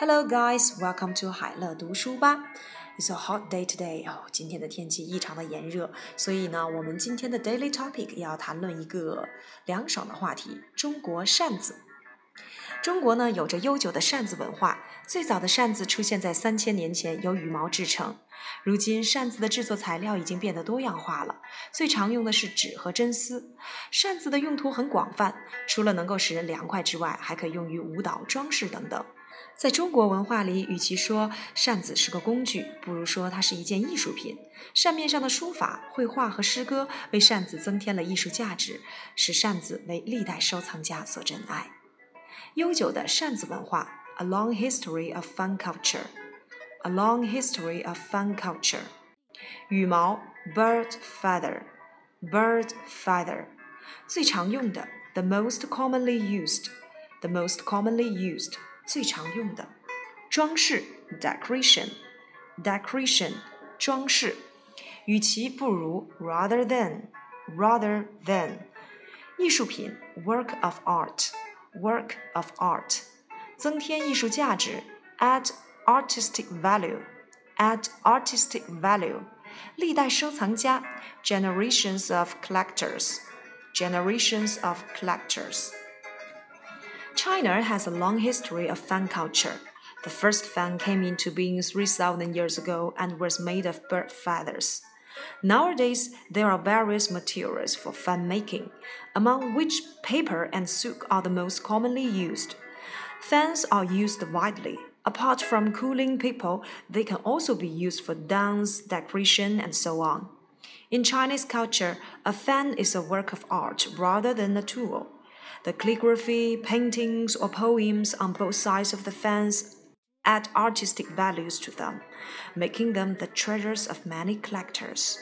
Hello guys, welcome to 海乐读书吧。It's a hot day today. 今天的天气异常的炎热，所以呢，我们今天的 daily topic 要谈论一个凉爽的话题——中国扇子。中国呢有着悠久的扇子文化，最早的扇子出现在3000年前，由羽毛制成。如今扇子的制作材料已经变得多样化了，最常用的是纸和真丝。扇子的用途很广泛，除了能够使人凉快之外，还可以用于舞蹈、装饰等等。在中国文化里，与其说扇子是个工具，不如说它是一件艺术品。扇面上的书法、绘画和诗歌为扇子增添了艺术价值，使扇子为历代收藏家所珍爱。悠久的扇子文化 A long history of fan culture. A long history of fan culture. 羽毛 Bird feather. Bird feather. 最常用的 The most commonly used. The most commonly used. 最常用的装饰 Decoration. Decoration. 装饰与其不如 Rather than. Rather than. 艺术品 Work of art.Work of art 增添艺术价值 Add artistic value Add artistic value 历代收藏家 Generations of collectors Generations of collectors China has a long history of fan culture. The first fan came into being 3,000 years ago and was made of bird feathers. Nowadays, there are various materials for fan making, among which paper and silk are the most commonly used. Fans are used widely. Apart from cooling people, they can also be used for dance, decoration, and so on. In Chinese culture, a fan is a work of art rather than a tool. The calligraphy, paintings, or poems on both sides of the fans add artistic values to them, making them the treasures of many collectors.